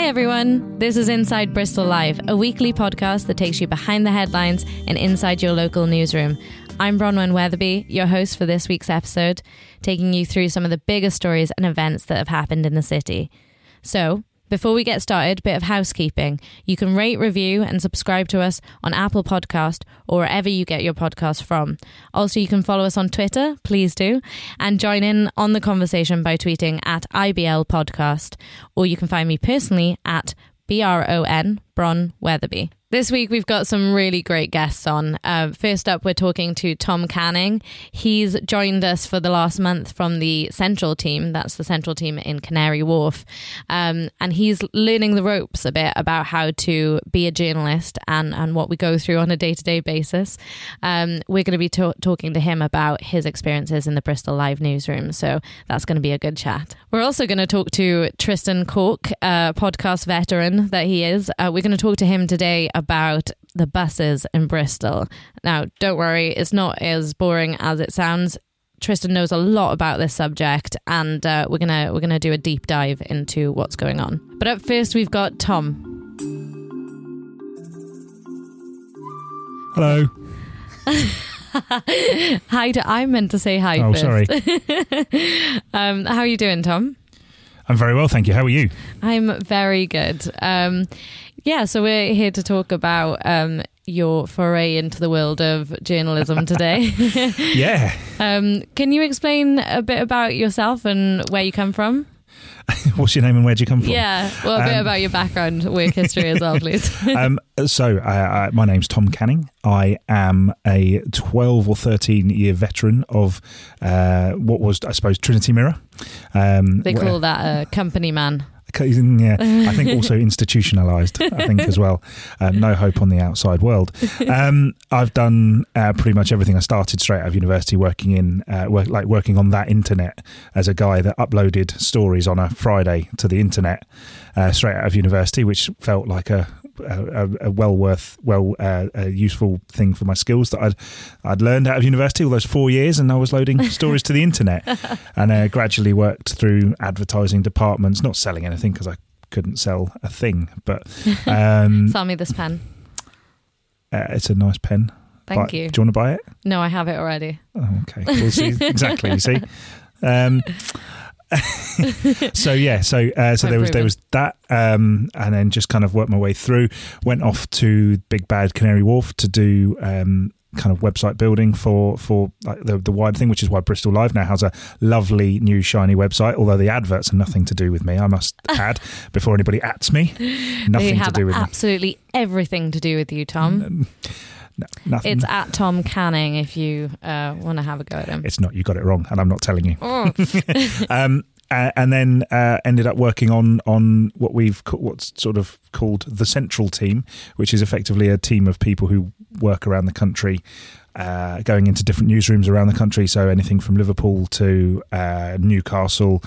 Hi everyone, this is Inside Bristol Live, a weekly podcast that takes you behind the headlines and inside your local newsroom. I'm Bronwyn Weatherby, your host for this week's episode, taking you through some of the biggest stories and events that have happened in the city. So, before we get started, bit of housekeeping. You can rate, review and subscribe to us on Apple Podcast or wherever you get your podcast from. Also, you can follow us on Twitter, please do, and join in on the conversation by tweeting at IBL Podcast, or you can find me personally at Bron Weatherby. This week, we've got some really great guests on. First up, we're talking to Tom Canning. He's joined us for the last month from the Central team. That's the Central team in Canary Wharf. And he's learning the ropes a bit about how to be a journalist and what we go through on a day-to-day basis. We're going to be talking to him about his experiences in the Bristol Live newsroom. So that's going to be a good chat. We're also going to talk to Tristan Cork, podcast veteran that he is. We're going to talk to him today about the buses in Bristol. Now, don't worry, it's not as boring as it sounds. Tristan knows a lot about this subject, and we're gonna do a deep dive into what's going on. But up first, we've got Tom. Hello. Hi. I meant to say hi. Oh, first. Sorry. How are you doing, Tom? I'm very well, thank you. How are you? I'm very good. Yeah, so we're here to talk about your foray into the world of journalism today. Yeah. Can you explain a bit about yourself and where you come from? What's your name and where do you come from? Yeah, well, a bit about your background, work history as well, please. So my name's Tom Canning. I am a 12 or 13 year veteran of what was, I suppose, Trinity Mirror. They call that a company man. Yeah, I think also institutionalised, I think as well. No hope on the outside world. I've done pretty much everything. I started straight out of university working in working on that internet as a guy that uploaded stories on a Friday to the internet straight out of university, which felt like a useful thing for my skills that I'd learned out of university all those 4 years, and I was loading stories to the internet, and gradually worked through advertising departments, not selling anything because I couldn't sell a thing, but sell me this pen. It's a nice pen. Thank you. Do you want to buy it? No, I have it already. Oh, okay. We'll see. Exactly. You see. So there was that, and then just kind of worked my way through. Went off to Big Bad Canary Wharf to do kind of website building for like the wider thing, which is why Bristol Live now has a lovely new shiny website. Although the adverts are nothing to do with me, I must add, before anybody ats me, nothing to do with me. They have absolutely everything to do with you, Tom. No, nothing. It's at Tom Canning if you want to have a go at him. It's not. You got it wrong, and I'm not telling you. Oh. And then ended up working on what's sort of called the Central team, which is effectively a team of people who work around the country, going into different newsrooms around the country. So anything from Liverpool to Newcastle,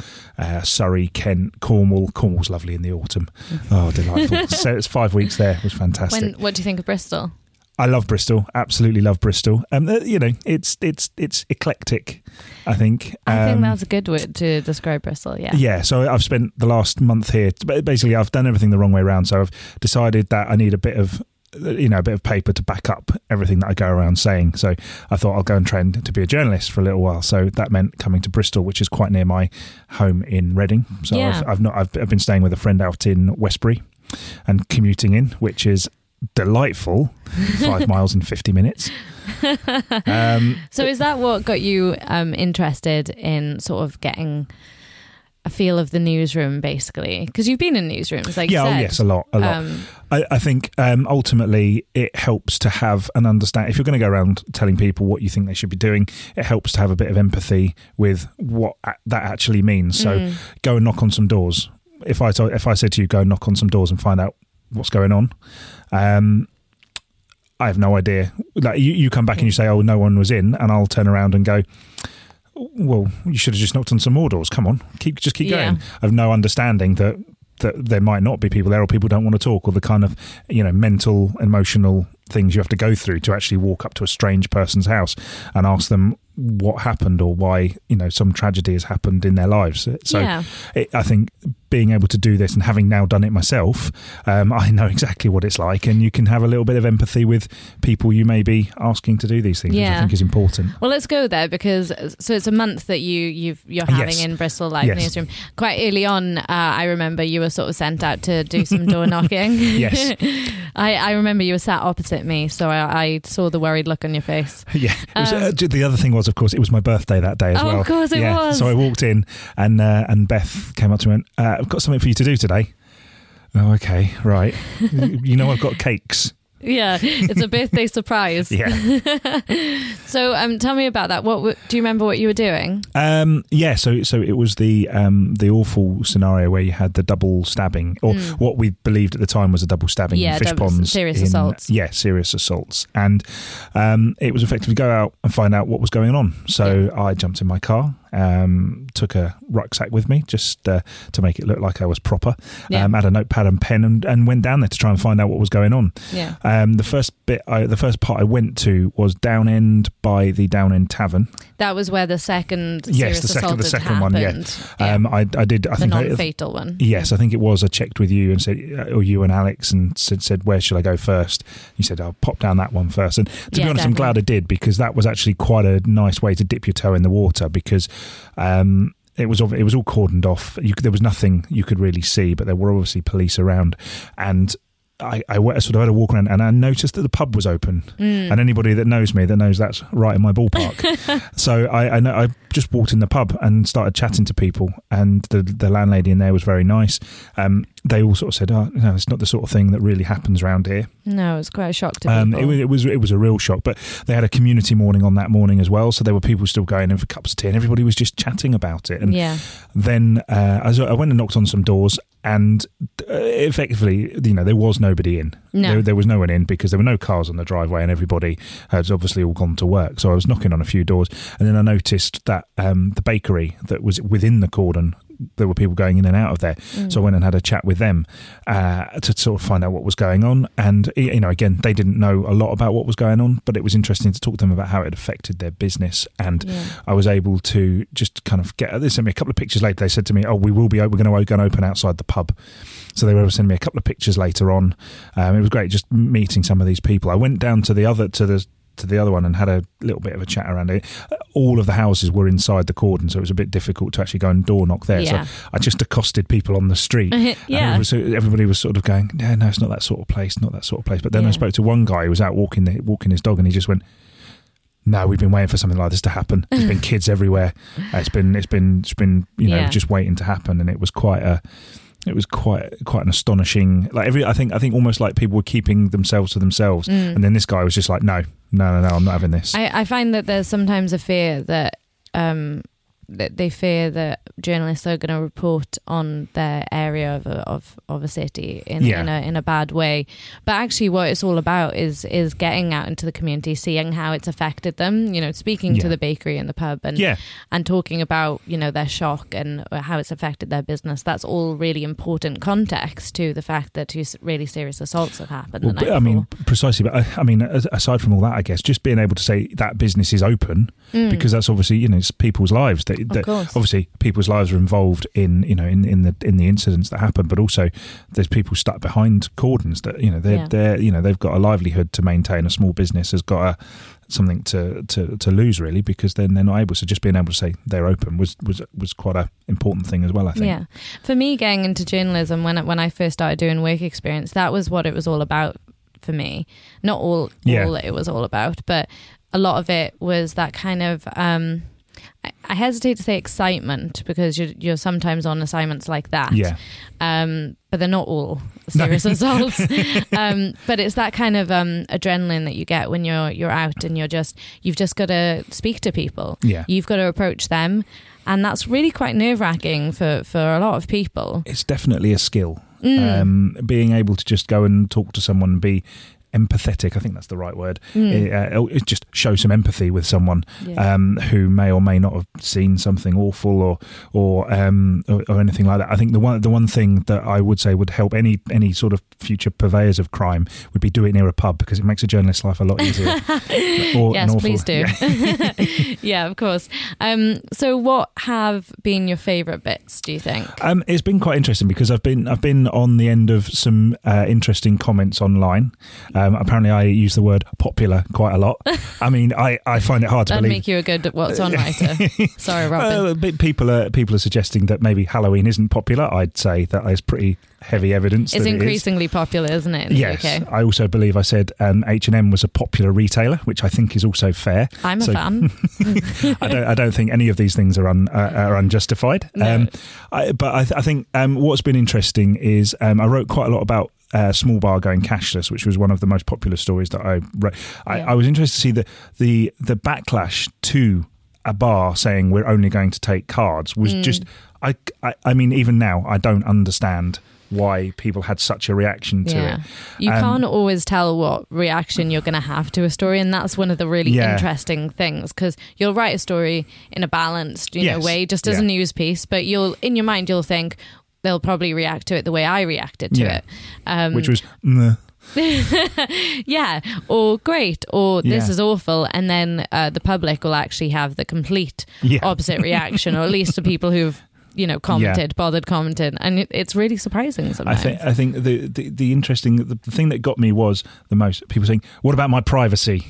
Surrey, Kent, Cornwall. Cornwall's lovely in the autumn. Oh, delightful. So it's 5 weeks there. It was fantastic. What do you think of Bristol? I love Bristol. Absolutely love Bristol. You know, it's eclectic, I think. I think that's a good word to describe Bristol, yeah. Yeah, so I've spent the last month here. Basically, I've done everything the wrong way around, so I've decided that I need a bit of paper to back up everything that I go around saying. So I thought I'll go and train to be a journalist for a little while. So that meant coming to Bristol, which is quite near my home in Reading. So yeah. I've been staying with a friend out in Westbury and commuting in, which is delightful. 5 miles in 50 minutes. So is that what got you interested in sort of getting a feel of the newsroom, basically? Because you've been in newsrooms, like you said. Yes, a lot. I think ultimately it helps to have an understanding. If you're going to go around telling people what you think they should be doing, it helps to have a bit of empathy with what that actually means. So go and knock on some doors. If I said to you, go and knock on some doors and find out what's going on, I have no idea. Like you come back and you say, oh, no one was in, and I'll turn around and go, well, you should have just knocked on some more doors, come on, keep going. I have no understanding that there might not be people there, or people don't want to talk, or the kind of, you know, mental, emotional things you have to go through to actually walk up to a strange person's house and ask them what happened or why, you know, some tragedy has happened in their lives. So yeah. I think being able to do this and having now done it myself, I know exactly what it's like, and you can have a little bit of empathy with people you may be asking to do these things, yeah. which I think is important. Well, let's go there, because so it's a month that you're having yes. in Bristol Live yes. Newsroom. Quite early on, I remember you were sort of sent out to do some door knocking. Yes. I remember you were sat opposite me, so I saw the worried look on your face. Yeah. It was, the other thing was, of course, it was my birthday that day as well. Of course it yeah. was. So I walked in and Beth came up to me and I've got something for you to do today. Oh, okay, right. You know, I've got cakes. Yeah, it's a birthday surprise. Yeah. So tell me about that. What do you remember what you were doing? Yeah, so it was the awful scenario where you had the double stabbing, or what we believed at the time was a double stabbing in Fish Ponds. Serious assaults. Yeah, serious assaults. And it was effectively go out and find out what was going on. So I jumped in my car. Took a rucksack with me just to make it look like I was proper. Yeah. Had a notepad and pen and went down there to try and find out what was going on. Yeah. The first part I went to was Downend by the Downend tavern. That was where the second serious assault happened. Yeah. I think the non-fatal one. Yes, I think it was. I checked with you and said, or you and Alex, and said where should I go first? You said I'll pop down that one first. And to be honest, definitely. I'm glad I did, because that was actually quite a nice way to dip your toe in the water, because. It was all cordoned off. There was nothing you could really see, but there were obviously police around, and I sort of had a walk around and I noticed that the pub was open, and anybody that knows me that knows that's right in my ballpark. So I just walked in the pub and started chatting to people, and the landlady in there was very nice. They all sort of said, "Oh, no, it's not the sort of thing that really happens around here." No, it was quite a shock to people. It was a real shock. But they had a community morning on that morning as well, so there were people still going in for cups of tea, and everybody was just chatting about it. And then I went and knocked on some doors, and effectively, you know, there was nobody in. No. There was no one in because there were no cars on the driveway, and everybody had obviously all gone to work. So I was knocking on a few doors, and then I noticed that the bakery that was within the cordon. There were people going in and out of there, so I went and had a chat with them to sort of find out what was going on. And you know, again, they didn't know a lot about what was going on, but it was interesting to talk to them about how it affected their business. And I was able to just kind of get. They sent me a couple of pictures later. They said to me, "Oh, we're going to go and open outside the pub." So they were able to send me a couple of pictures later on. It was great just meeting some of these people. I went down to the other one and had a little bit of a chat around it. All of the houses were inside the cordon, so it was a bit difficult to actually go and door knock there. Yeah. So I just accosted people on the street. Yeah. And everybody was sort of going, "Yeah, no, it's not that sort of place, not that sort of place." But then I spoke to one guy who was out walking his dog, and he just went, "No, we've been waiting for something like this to happen. There's been kids everywhere. It's been you know just waiting to happen." And it was quite an astonishing. Like I think almost like people were keeping themselves to themselves, and then this guy was just like, No, I'm not having this. I find that there's sometimes a fear that they fear that journalists are going to report on their area of a city in a bad way. But actually what it's all about is getting out into the community, seeing how it's affected them, you know, speaking to the bakery and the pub and talking about, you know, their shock and how it's affected their business. That's all really important context to the fact that two really serious assaults have happened. Well, precisely. But I mean, aside from all that, I guess, just being able to say that business is open because that's obviously, you know, it's people's lives that obviously people's lives are involved in, you know, in the incidents that happen, but also there's people stuck behind cordons that, you know, they're you know, they've got a livelihood to maintain. A small business has got something to lose really, because then they're not able. So just being able to say they're open was quite an important thing as well, I think. Yeah. For me, getting into journalism when I first started doing work experience, that was what it was all about for me. Not all it was all about, but a lot of it was that kind of I hesitate to say excitement because you're sometimes on assignments like that. Yeah. But they're not all serious assaults. But it's that kind of adrenaline that you get when you're out and you've just got to speak to people. Yeah. You've got to approach them, and that's really quite nerve-wracking for a lot of people. It's definitely a skill. Being able to just go and talk to someone and be empathetic, I think that's the right word, it just show some empathy with someone who may or may not have seen something awful or anything like that. I think the one thing that I would say would help any sort of future purveyors of crime would be do it near a pub, because it makes a journalist's life a lot easier. Yes, please do. Yeah, yeah, of course. So what have been your favourite bits, do you think? It's been quite interesting because I've been on the end of some interesting comments online. Apparently I use the word popular quite a lot. I mean, I find it hard to believe. That'd make you a good What's On writer. Sorry, Robin. But people are suggesting that maybe Halloween isn't popular. I'd say that is pretty heavy evidence. It's increasingly popular, isn't it? Yes. I also believe I said H&M was a popular retailer, which I think is also fair. I'm a fan. I don't think any of these things are unjustified. No. I think what's been interesting is I wrote quite a lot about small bar going cashless, which was one of the most popular stories that I wrote. I was interested to see the backlash to a bar saying we're only going to take cards was just... I mean, even now, I don't understand why people had such a reaction to it. You can't always tell what reaction you're going to have to a story, and that's one of the really interesting things, because you'll write a story in a balanced way, just as a news piece, but in your mind you'll think they'll probably react to it the way I reacted to it. Which was... Nah. Yeah, or great, or this is awful, and then the public will actually have the complete opposite reaction, or at least the people who've commented, and it's really surprising sometimes. I think the thing that got me was the most people saying, "What about my privacy?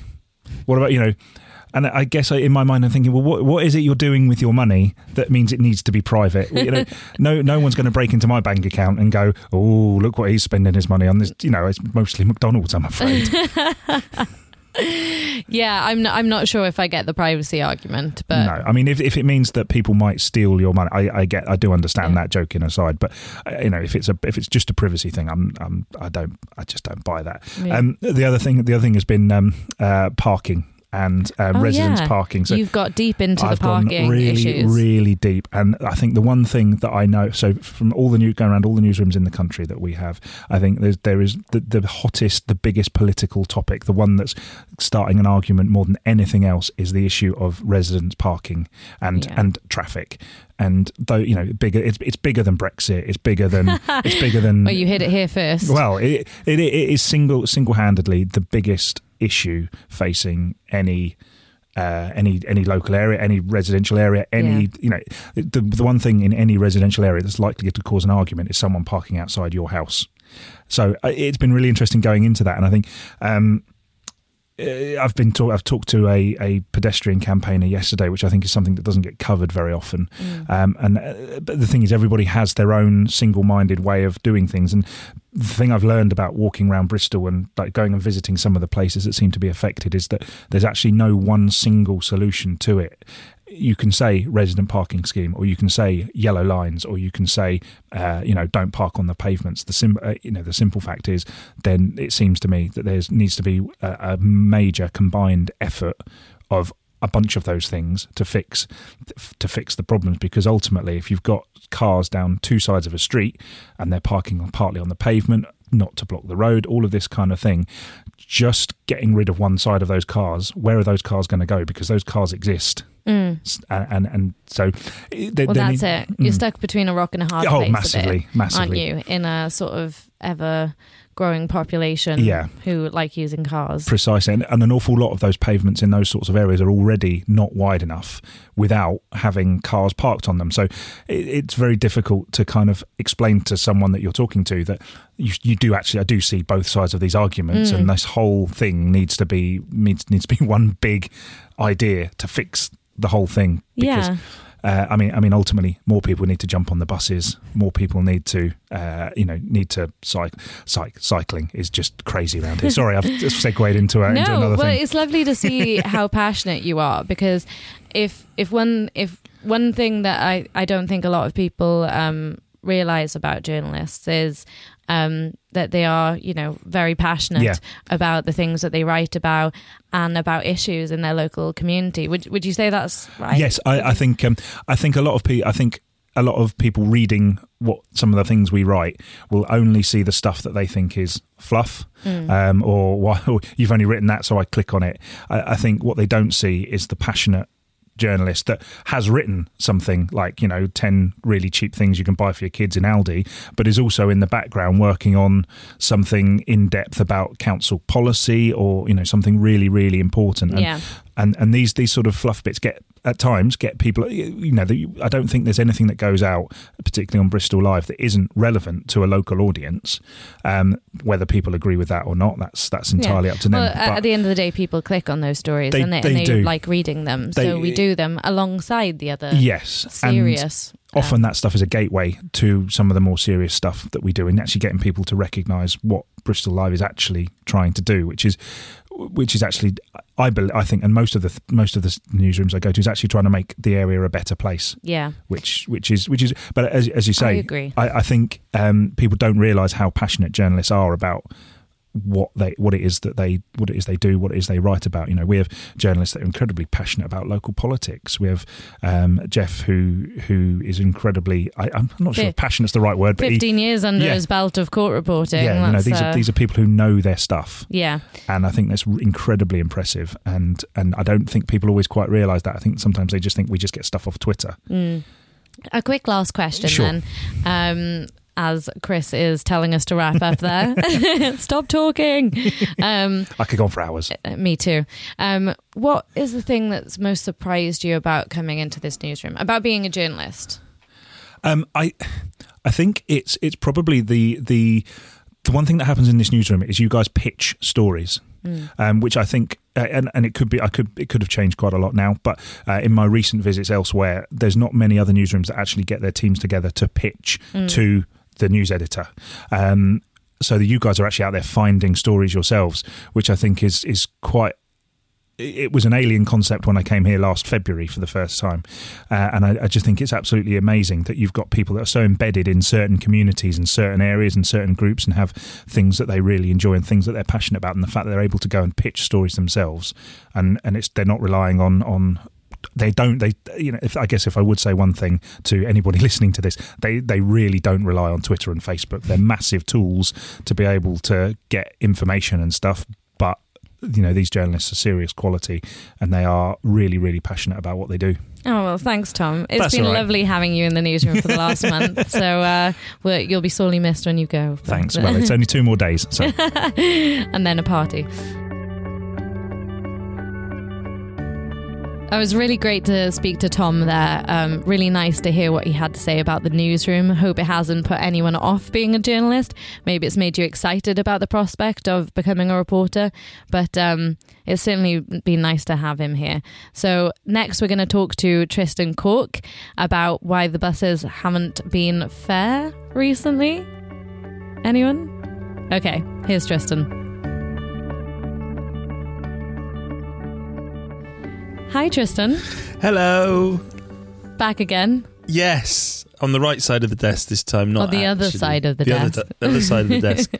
What about And I guess in my mind I'm thinking, well, what is it you're doing with your money that means it needs to be private? No one's going to break into my bank account and go, oh, look what he's spending his money on. This, it's mostly McDonald's, I'm afraid. Yeah, I'm not sure if I get the privacy argument, but no, I mean, if it means that people might steal your money, I do understand that, joking aside. But if it's just a privacy thing, I just don't buy that. Yeah. The other thing has been parking. And residence parking. So you've got deep into the parking issues. Really deep. And I think the one thing that I know, so from going around all the newsrooms in the country that we have, I think there is the hottest, the biggest political topic, the one that's starting an argument more than anything else, is the issue of residence parking and traffic. And though it's bigger than Brexit, it's bigger than. Well, you hit it here first. Well, it is single-handedly the biggest issue facing any local area, any residential area, the one thing in any residential area that's likely to cause an argument is someone parking outside your house. So it's been really interesting going into that, and I think I've talked to a pedestrian campaigner yesterday, which I think is something that doesn't get covered very often. But the thing is, everybody has their own single-minded way of doing things. And the thing I've learned about walking around Bristol and going and visiting some of the places that seem to be affected is that there's actually no one single solution to it. You can say resident parking scheme, or you can say yellow lines, or you can say don't park on the pavements. The simple fact is, then it seems to me that there needs to be a major combined effort of a bunch of those things to fix the problems, because ultimately, if you've got cars down two sides of a street and they're parking partly on the pavement, not to block the road, all of this kind of thing, just getting rid of one side of those cars, where are those cars going to go? Because those cars exist. And so... That's it. You're stuck between a rock and a hard place. Oh, massively. Aren't you? In a sort of ever-growing population who like using cars. Precisely. And an awful lot of those pavements in those sorts of areas are already not wide enough without having cars parked on them. So it's very difficult to kind of explain to someone that you're talking to that I do see both sides of these arguments, and this whole thing needs to be one big idea to fix the whole thing. Because, I mean, ultimately, more people need to jump on the buses. More people need to, cycle. Cycling is just crazy around here. Sorry, I've just segued into another thing. No, well, it's lovely to see how passionate you are, because if one thing that I don't think a lot of people realise about journalists is that they are, very passionate about the things that they write about and about issues in their local community. Would you say that's right? Yes, I think a lot of people. I think a lot of people reading what some of the things we write will only see the stuff that they think is fluff, or well, you've only written that, so I click on it. I think what they don't see is the passionate journalist that has written something like, you know, 10 really cheap things you can buy for your kids in Aldi, but is also in the background working on something in depth about council policy or, you know, something really, really important. And, yeah. And these sort of fluff bits get, at times, get people, you know, I don't think there's anything that goes out, particularly on Bristol Live, that isn't relevant to a local audience. Whether people agree with that or not, that's entirely up to them. Well, at the end of the day, people click on those stories and they like reading them. So we do them alongside the other serious. And often that stuff is a gateway to some of the more serious stuff that we do, and actually getting people to recognise what Bristol Live is actually trying to do, which is actually, I think, and most of the newsrooms I go to is actually trying to make the area a better place. Yeah. Which is, but as you say, I agree. I think people don't realise how passionate journalists are about what it is they do, what it is they write about. You know, we have journalists that are incredibly passionate about local politics. We have Jeff who is incredibly, I'm not sure if passionate's the right word, but 15 years under his belt of court reporting. Yeah, you know, these are people who know their stuff. Yeah. And I think that's incredibly impressive, and I don't think people always quite realise that. I think sometimes they just think we just get stuff off Twitter. A quick last question then. As Chris is telling us to wrap up there. Stop talking. I could go on for hours. Me too. What is the thing that's most surprised you about coming into this newsroom, about being a journalist? I think it's probably the one thing that happens in this newsroom is you guys pitch stories. Which I think, and it could have changed quite a lot now. But in my recent visits elsewhere, there's not many other newsrooms that actually get their teams together to pitch to the news editor. So you guys are actually out there finding stories yourselves, which I think is quite. It was an alien concept when I came here last February for the first time. And I just think it's absolutely amazing that you've got people that are so embedded in certain communities and certain areas and certain groups and have things that they really enjoy and things that they're passionate about. And the fact that they're able to go and pitch stories themselves and they're not relying on I guess if I would say one thing to anybody listening to this, they really don't rely on Twitter and Facebook. They're massive tools to be able to get information and stuff. But, you know, these journalists are serious quality and they are really, really passionate about what they do. Oh, well, thanks, Tom. That's been lovely having you in the newsroom for the last month. So you'll be sorely missed when you go. Thanks. Well, it's only 2 more days. So. And then a party. It was really great to speak to Tom there. Really nice to hear what he had to say about the newsroom. Hope it hasn't put anyone off being a journalist. Maybe it's made you excited about the prospect of becoming a reporter. But it's certainly been nice to have him here. So next we're going to talk to Tristan Cork about why the buses haven't been fair recently. Anyone? Okay, here's Tristan. Hi, Tristan. Hello. Back again? Yes. On the right side of the desk this time, not on the other side of the desk. The other side of the desk,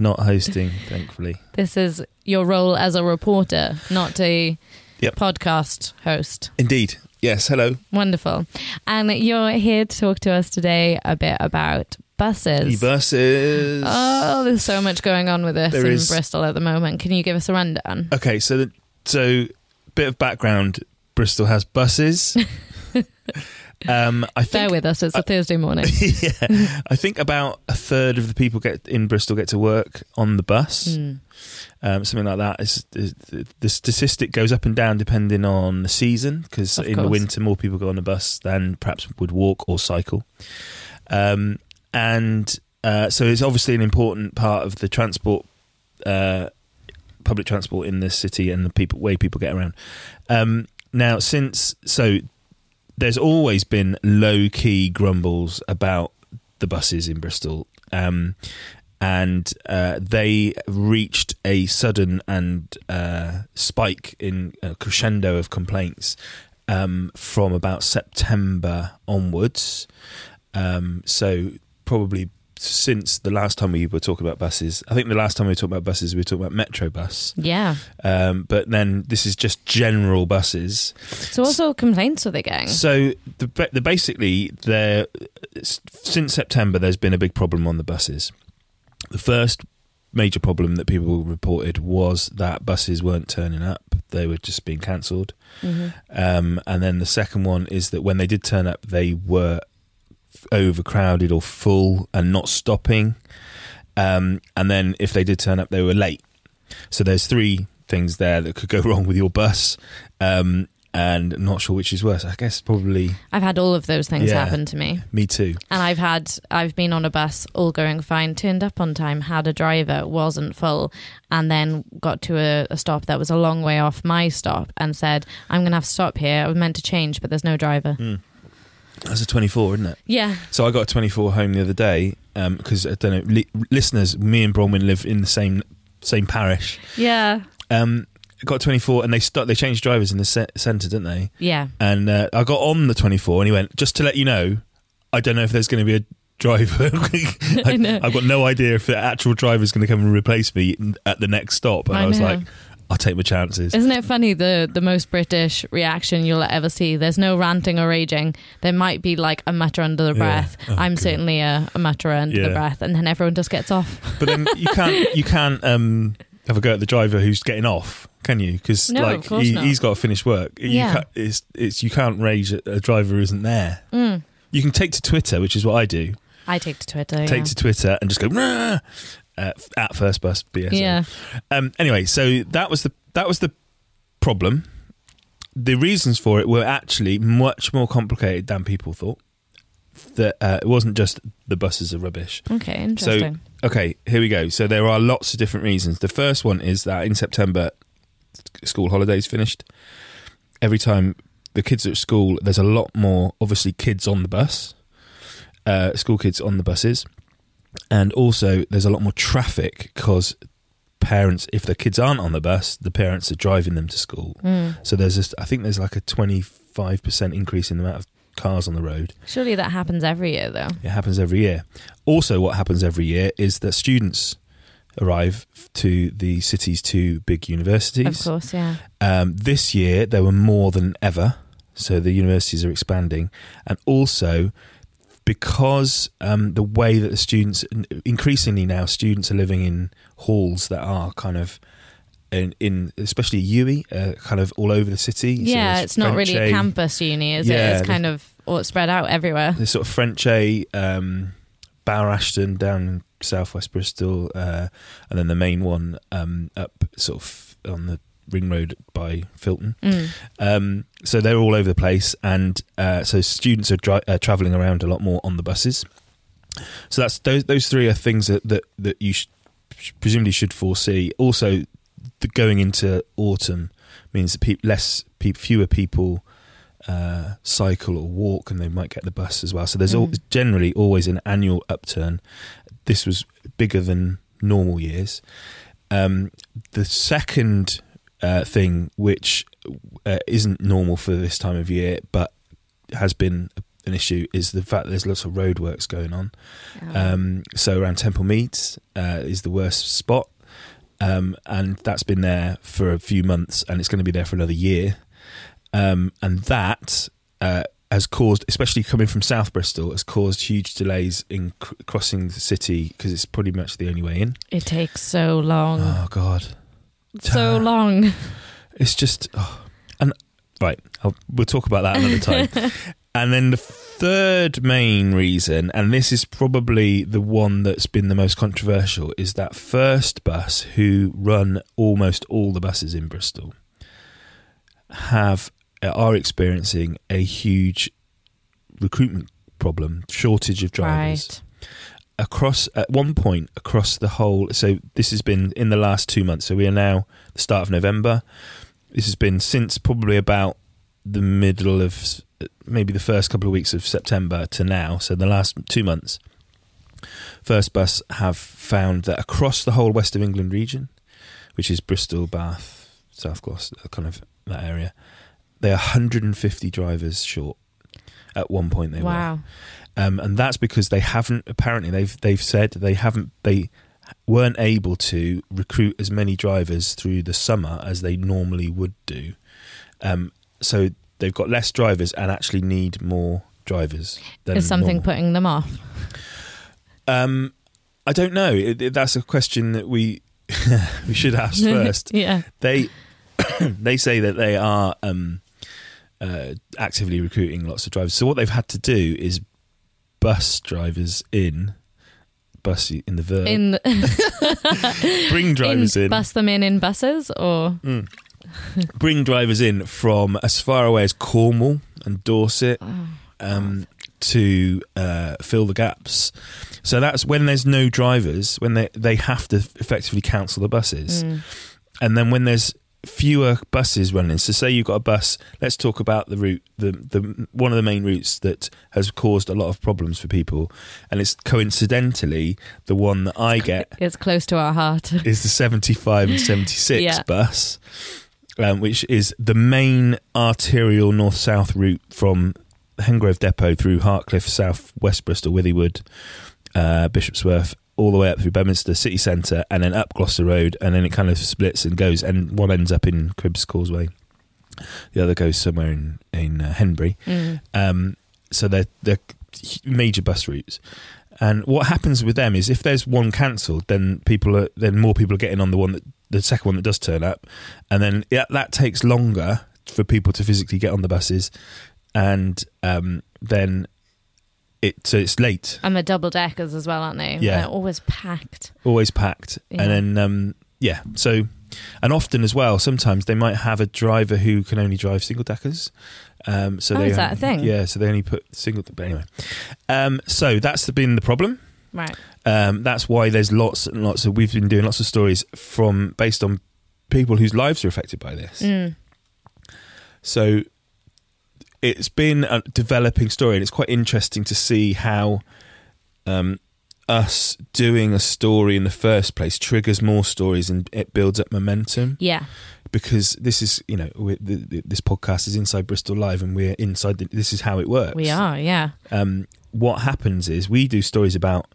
not hosting, thankfully. This is your role as a reporter, not a podcast host. Indeed. Yes, hello. Wonderful. And you're here to talk to us today a bit about buses. E-buses. Oh, there's so much going on with this in Bristol at the moment. Can you give us a rundown? Okay, so bit of background, Bristol has buses. I think, bear with us, it's a Thursday morning. Yeah, I think about a third of the people in Bristol get to work on the bus. Something like that. The statistic goes up and down depending on the season, because in the winter more people go on the bus than perhaps would walk or cycle. So it's obviously an important part of the transport public transport in the city and the way people get around. There's always been low-key grumbles about the buses in Bristol, and they reached a sudden and spike in a crescendo of complaints from about September onwards. So probably since the last time we were talking about buses. I think the last time we were talking about buses, we were talking about Metro Bus. Yeah. But then this is just general buses. So also complaints are they getting? So the basically, since September, there's been a big problem on the buses. The first major problem that people reported was that buses weren't turning up. They were just being cancelled. Mm-hmm. And then the second one is that when they did turn up, they were overcrowded or full and not stopping, and then if they did turn up, they were late. So there's three things there that could go wrong with your bus, and I'm not sure which is worse. I guess probably I've had all of those things happen to me. Me too. And I've been on a bus, all going fine, turned up on time, had a driver, wasn't full, and then got to a stop that was a long way off my stop and said, I'm going to have to stop here. I was meant to change, but there's no driver. That's a 24, isn't it? Yeah. So I got a 24 home the other day, because I don't know, listeners, me and Bronwyn live in the same parish. Yeah. I got a 24, and they changed drivers in the centre, didn't they? Yeah. And I got on the 24, and he went, just to let you know, I don't know if there's going to be a driver. I've got no idea if the actual driver is going to come and replace me at the next stop. And I was like, I'll take my chances. Isn't it funny, the most British reaction you'll ever see? There's no ranting or raging. There might be like a mutter under the breath. Oh, I'm certainly a mutterer under the breath, and then everyone just gets off. But then you can't have a go at the driver who's getting off, can you? Because he's got to finish work. Yeah. You can't rage at a driver who isn't there. Mm. You can take to Twitter, which is what I do. I take to Twitter. To Twitter and just go Rah! At First Bus BS. Yeah. Anyway, so that was the problem. The reasons for it were actually much more complicated than people thought. That it wasn't just the buses are rubbish. Okay, interesting. So, okay, here we go. So there are lots of different reasons. The first one is that in September, school holidays finished. Every time the kids are at school, there's a lot more, obviously, kids on the bus. School kids on the buses, and also there's a lot more traffic because parents, if the kids aren't on the bus, the parents are driving them to school. So there's just, I think there's like a 25% increase in the amount of cars on the road. Surely that happens every year though. It happens every year. Also what happens every year is that students arrive to the city's two big universities. Of course, yeah. This year there were more than ever, so the universities are expanding, and also because the way that the students, increasingly now, students are living in halls that are kind of, in especially uni, kind of all over the city. Yeah, so it's not really a campus uni, is it? It's kind of spread out everywhere. There's sort of French A, Bower Ashton down in southwest Bristol, and then the main one up sort of on the Ring Road by Filton. So they're all over the place, and so students are travelling around a lot more on the buses. So that's those three are things that you presumably should foresee. Also, going into autumn means that fewer people cycle or walk, and they might get the bus as well. So there's generally always an annual upturn. This was bigger than normal years. The second thing which isn't normal for this time of year but has been an issue is the fact that there's lots of roadworks going on. So around Temple Meads is the worst spot, and that's been there for a few months, and it's going to be there for another year, and that has caused, especially coming from South Bristol, has caused huge delays in crossing the city, because it's pretty much the only way in. It takes so long. Oh god, so long. It's just we'll talk about that another time. And then the third main reason, and this is probably the one that's been the most controversial, is that First Bus, who run almost all the buses in Bristol, are experiencing a huge recruitment problem, shortage of drivers. Right. Across the whole, so this has been in the last 2 months, so we are now the start of November. This has been since probably about the middle of, maybe the first couple of weeks of September to now, so the last 2 months, First Bus have found that across the whole West of England region, which is Bristol, Bath, South Gloucester, kind of that area, they are 150 drivers short. At one point they were. And that's because they haven't, apparently they've said they weren't able to recruit as many drivers through the summer as they normally would do. So they've got less drivers and actually need more drivers. Is something normal putting them off? I don't know. That's a question that we should ask first. Yeah. They say that they are actively recruiting lots of drivers. So what they've had to do is bus drivers in. Bus in the verb. Bring drivers in. Bus them in buses or... Mm. Bring drivers in from as far away as Cornwall and Dorset to fill the gaps. So that's when there's no drivers, when they have to effectively cancel the buses. Mm. And then when there's fewer buses running, so say you've got a bus, let's talk about the route, the one of the main routes that has caused a lot of problems for people, and it's coincidentally the one that I get. It's close to our heart. Is the 75 and 76 bus. Which is the main arterial north-south route from Hengrove Depot through Hartcliffe, South West Bristol, Withywood, Bishopsworth, all the way up through Bedminster City Centre and then up Gloucester Road, and then it kind of splits and goes, and one ends up in Cribbs Causeway, the other goes somewhere in Henbury. Mm. So they're major bus routes. And what happens with them is if there's one cancelled, then more people are getting on the second one that does turn up, and then that takes longer for people to physically get on the buses, and then it's late. And they're double deckers as well, aren't they? Yeah, they're always packed. Yeah. And then so, and often as well, sometimes they might have a driver who can only drive single deckers. Is that a thing? Yeah, so they only put but anyway. So that's been the problem. Right. That's why there's lots and lots of, we've been doing lots of stories based on people whose lives are affected by this. Mm. So it's been a developing story, and it's quite interesting to see how us doing a story in the first place triggers more stories, and it builds up momentum. Yeah. Because this is, this podcast is Inside Bristol Live, and we're inside, this is how it works. We are, yeah. What happens is we do stories about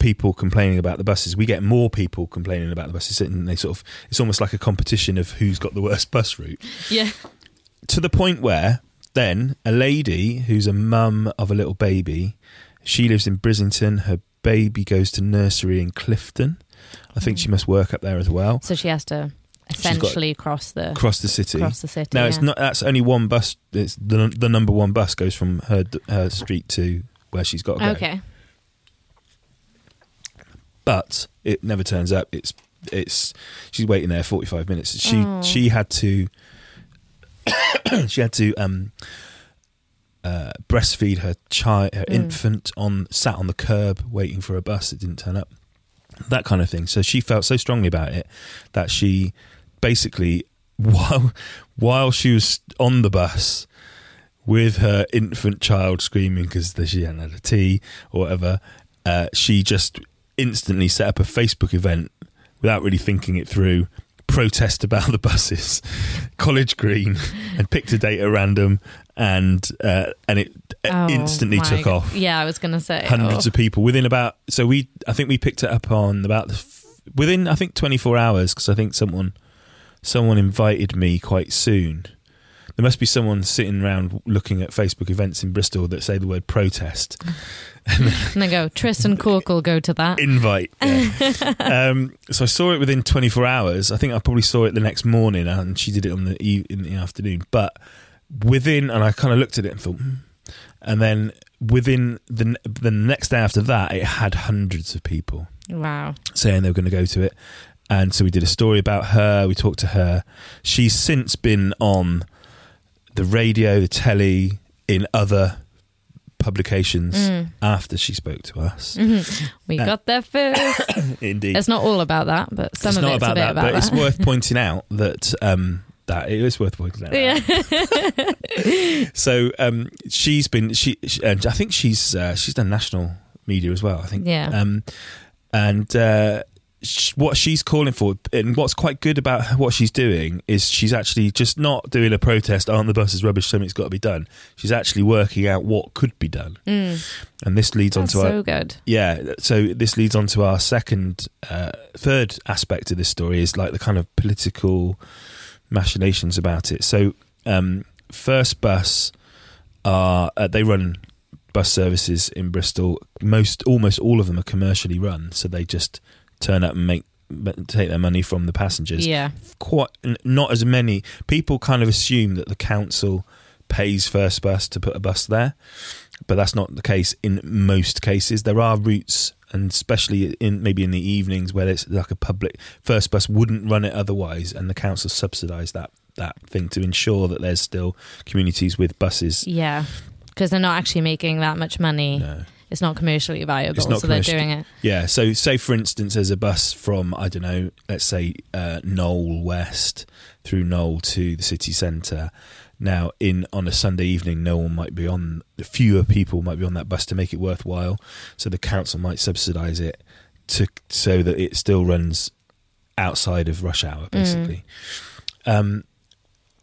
people complaining about the buses. We get more people complaining about the buses, and they sort of, it's almost like a competition of who's got the worst bus route. Yeah. To the point where then a lady who's a mum of a little baby, she lives in Brislington, her baby goes to nursery in Clifton. I think she must work up there as well. So she has to... essentially cross the city. Now it's not, that's only one bus, it's the number one bus goes from her street to where she's got to go. Okay. But it never turns up. It's she's waiting there 45 minutes. She had to breastfeed her child, her infant sat on the curb waiting for a bus that didn't turn up. That kind of thing. So she felt so strongly about it that she basically, while she was on the bus with her infant child screaming because she hadn't had a tea or whatever, she just instantly set up a Facebook event without really thinking it through, protest about the buses, College Green, and picked a date at random, and it instantly took off. Yeah, I was going to say hundreds of people within about. So I think we picked it up on about within 24 hours, because I think someone invited me quite soon. There must be someone sitting around looking at Facebook events in Bristol that say the word protest. And they go, Tristan Cork will go to that. Invite. Yeah. So I saw it within 24 hours. I think I probably saw it the next morning, and she did it in the afternoon. But and I kind of looked at it and thought, and then within the next day after that, it had hundreds of people. Wow. Saying they were going to go to it. And so we did a story about her. We talked to her. She's since been on the radio, the telly, in other publications after she spoke to us. Mm-hmm. We got there first. Indeed. It's not all about that, but it's a bit about that. It's worth pointing out that. Yeah. So she's been, I think she's done national media as well, I think. Yeah. And what she's calling for, and what's quite good about what she's doing is she's actually just not doing a protest, aren't the buses rubbish, something's got to be done. She's actually working out what could be done. And this leads on to our second third aspect of this story is like the kind of political machinations about it. So First Bus are they run bus services in Bristol. Almost all of them are commercially run, so they just turn up and take their money from the passengers. Yeah, quite not as many people kind of assume that the council pays First Bus to put a bus there, but that's not the case in most cases. There are routes, and especially in the evenings where it's like a public, First Bus wouldn't run it otherwise, and the council subsidise that thing to ensure that there's still communities with buses. Yeah, because they're not actually making that much money. No. It's not commercially viable, they're doing it. Yeah, so say for instance there's a bus from, I don't know, let's say Knowle West through Knowle to the city centre. Now on a Sunday evening, fewer people might be on that bus to make it worthwhile, so the council might subsidise it so that it still runs outside of rush hour, basically.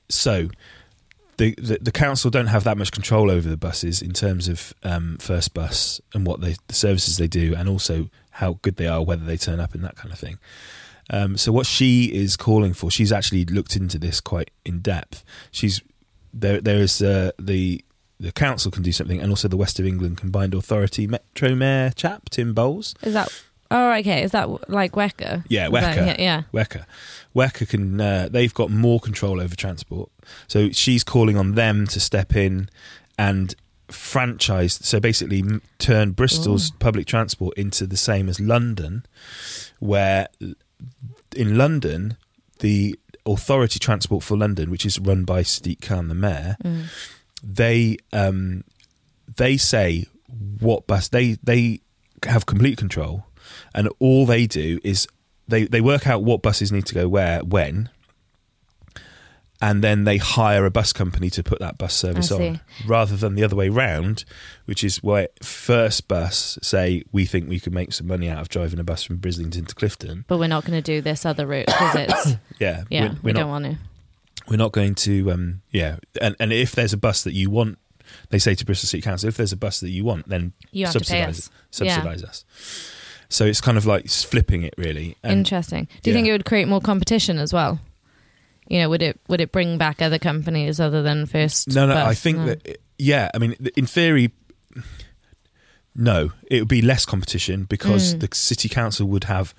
So the council don't have that much control over the buses in terms of First Bus and the services they do, and also how good they are, whether they turn up and that kind of thing. So what she is calling for, she's actually looked into this quite in depth. The council can do something, and also the West of England Combined Authority Metro Mayor chap, Tim Bowles. Is that... Oh, okay. Is that like Weka? Yeah, Weka. Weka can. They've got more control over transport, so she's calling on them to step in and franchise. So basically, turn Bristol's public transport into the same as London, where in London the Authority Transport for London, which is run by Sadiq Khan, the mayor, they say what bus they have complete control. And all they do is they work out what buses need to go where, when, and then they hire a bus company to put that bus service on, rather than the other way round, which is why First Bus say, we think we can make some money out of driving a bus from Brislington to Clifton. But we're not going to do this other route because it's... We're not going to... And if there's a bus that you want, they say to Bristol City Council, if there's a bus that you want, then you have to subsidise us. So it's kind of like flipping it, really. Interesting. Do you think it would create more competition as well? You know, would it bring back other companies other than First Bus? In theory, no. It would be less competition because the city council would have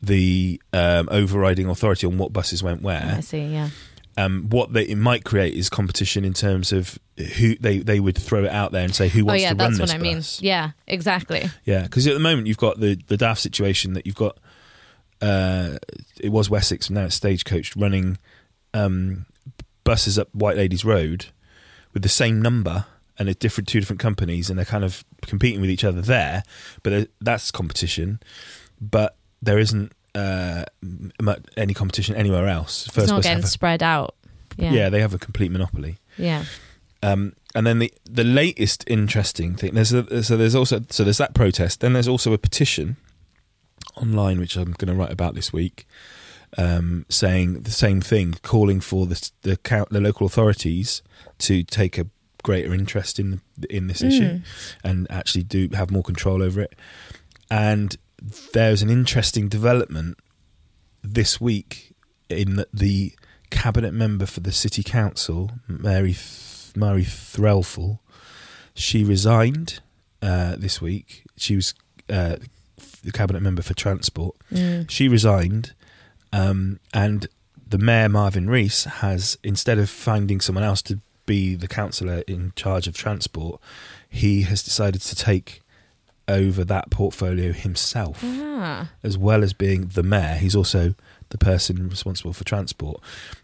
the overriding authority on what buses went where. I see, yeah. It might create is competition in terms of who they would throw it out there and say who wants to run this bus. Oh yeah, that's what I mean. Yeah, exactly. Yeah, because at the moment you've got the daft situation that you've got. It was Wessex, now it's Stagecoach running buses up White Ladies Road with the same number and two different companies, and they're kind of competing with each other there. But that's competition, but there isn't any competition anywhere else. First, it's not getting spread out. Yeah, they have a complete monopoly. Yeah. And then the latest interesting thing, there's that protest. Then there's also a petition online, which I'm going to write about this week, saying the same thing, calling for the local authorities to take a greater interest in this issue and actually do have more control over it. And there's an interesting development this week in that the cabinet member for the city council, Mary Threlfall, she resigned this week. She was the cabinet member for transport. She resigned, and the mayor, Marvin Rees, has, instead of finding someone else to be the councillor in charge of transport, he has decided to take over that portfolio himself. As well as being the mayor, he's also the person responsible for transport,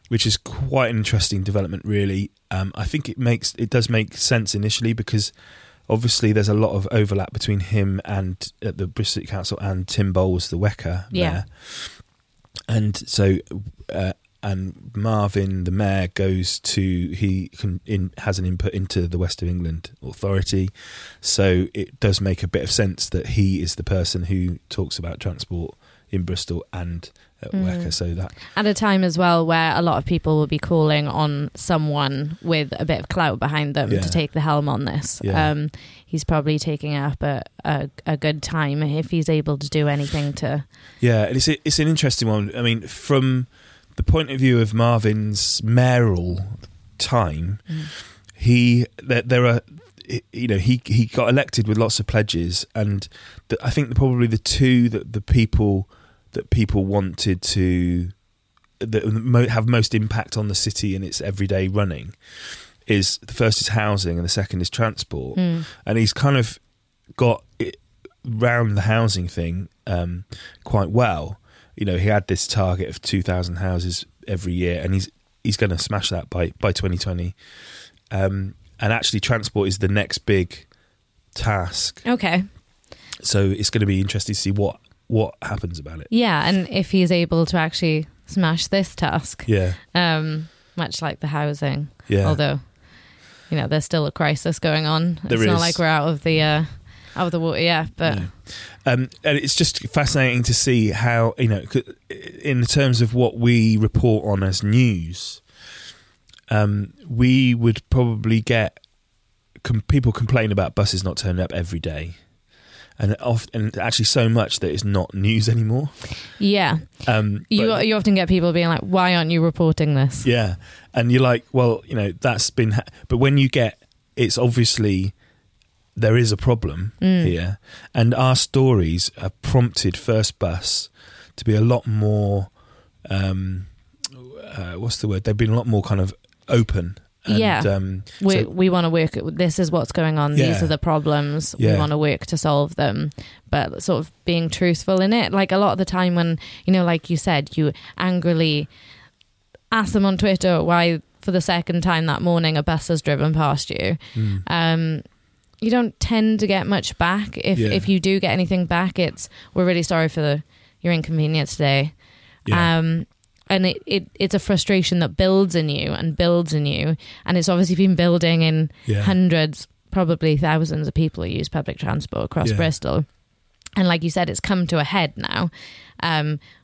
which is quite an interesting development, really. I think it does make sense initially, because obviously there's a lot of overlap between him and the Bristol City Council and Tim Bowles, the Weka mayor. And so and Marvin, the mayor, has an input into the West of England Authority, so it does make a bit of sense that he is the person who talks about transport in Bristol and at Weka. So that at a time as well where a lot of people will be calling on someone with a bit of clout behind them to take the helm on this. He's probably taking up a good time if he's able to do anything to. Yeah, and it's an interesting one. I mean, from the point of view of Marvin's mayoral time, he got elected with lots of pledges, and I think probably the two that people wanted to that have most impact on the city in its everyday running is the first is housing and the second is transport. And he's kind of got it round the housing thing quite well. You know, he had this target of 2,000 houses every year, and he's going to smash that by 2020. And actually, transport is the next big task. Okay. So it's going to be interesting to see what happens about it. Yeah, and if he's able to actually smash this task. Yeah. Much like the housing. Yeah. Although, you know, there's still a crisis going on. There is. It's not like we're out of the water, yeah. But no. And it's just fascinating to see how, you know, in terms of what we report on as news. We would probably get people complain about buses not turning up every day, and actually so much that it's not news anymore. Yeah, you often get people being like, "Why aren't you reporting this?" Yeah, and you're like, "Well, you know, that's been." But when you get, it's obviously there is a problem here, and our stories have prompted First Bus to be a lot more. What's the word? They've been a lot more kind of open. And, we want to work. This is what's going on. Yeah. These are the problems. Yeah. We want to work to solve them. But sort of being truthful in it. Like a lot of the time when, you know, like you said, you angrily ask them on Twitter why for the second time that morning a bus has driven past you. You don't tend to get much back. If you do get anything back, it's we're really sorry for your inconvenience today. Yeah. And it's a frustration that builds in you. And it's obviously been building in hundreds, probably thousands of people who use public transport across Bristol. And like you said, it's come to a head now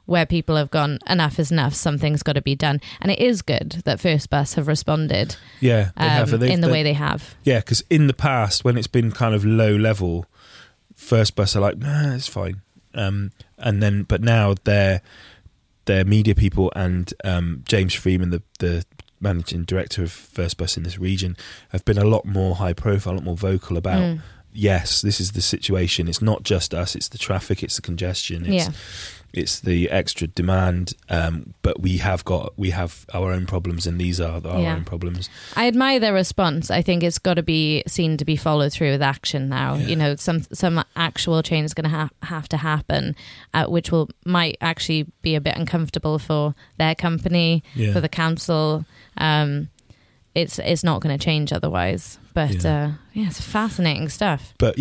where people have gone, enough is enough, something's got to be done. And it is good that First Bus have responded way they have. Yeah, because in the past, when it's been kind of low level, First Bus are like, nah, it's fine. But now they're media people, and James Freeman, the managing director of First Bus in this region, have been a lot more high profile, a lot more vocal about, yes, this is the situation. It's not just us, it's the traffic, it's the congestion, it's the extra demand, but we have our own problems, and these are our own problems. I admire their response. I think it's got to be seen to be followed through with action now. Yeah. You know, some actual change is going to have to happen, which might actually be a bit uncomfortable for their company, for the council. It's not going to change otherwise. But it's fascinating stuff. But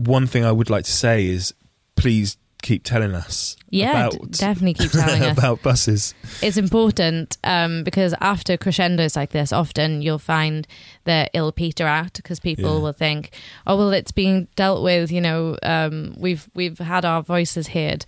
one thing I would like to say is, please keep telling us. Yeah, definitely keep telling us about buses. It's important because after crescendos like this, often you'll find that it'll peter out because people will think, "Oh well, it's being dealt with." You know, we've had our voices heard.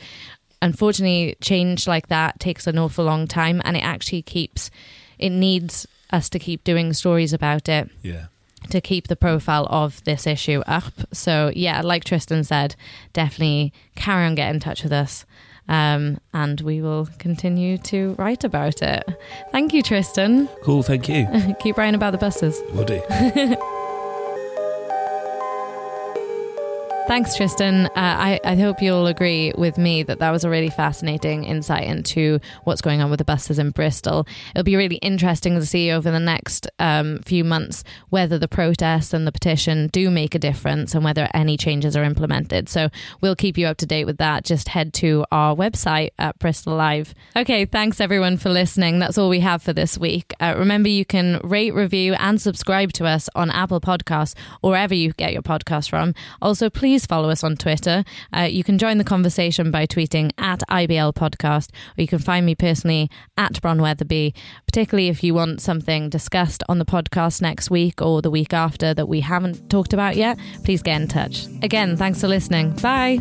Unfortunately, change like that takes an awful long time, and it needs us to keep doing stories about it. Yeah. To keep the profile of this issue up. So yeah, like Tristan said, definitely carry on, get in touch with us, and we will continue to write about it. Thank you, Tristan. Cool, thank you. Keep writing about the buses. Will do. Thanks, Tristan. I hope you'll agree with me that was a really fascinating insight into what's going on with the buses in Bristol. It'll be really interesting to see over the next few months whether the protests and the petition do make a difference and whether any changes are implemented. So we'll keep you up to date with that. Just head to our website at Bristol Live. Okay, thanks everyone for listening. That's all we have for this week. Remember, you can rate, review and subscribe to us on Apple Podcasts or wherever you get your podcast from. Also, please follow us on Twitter. You can join the conversation by tweeting at IBL Podcast, or you can find me personally at Bronwyn Weatherby, particularly if you want something discussed on the podcast next week or the week after that we haven't talked about yet. Please get in touch. Again, thanks for listening. Bye.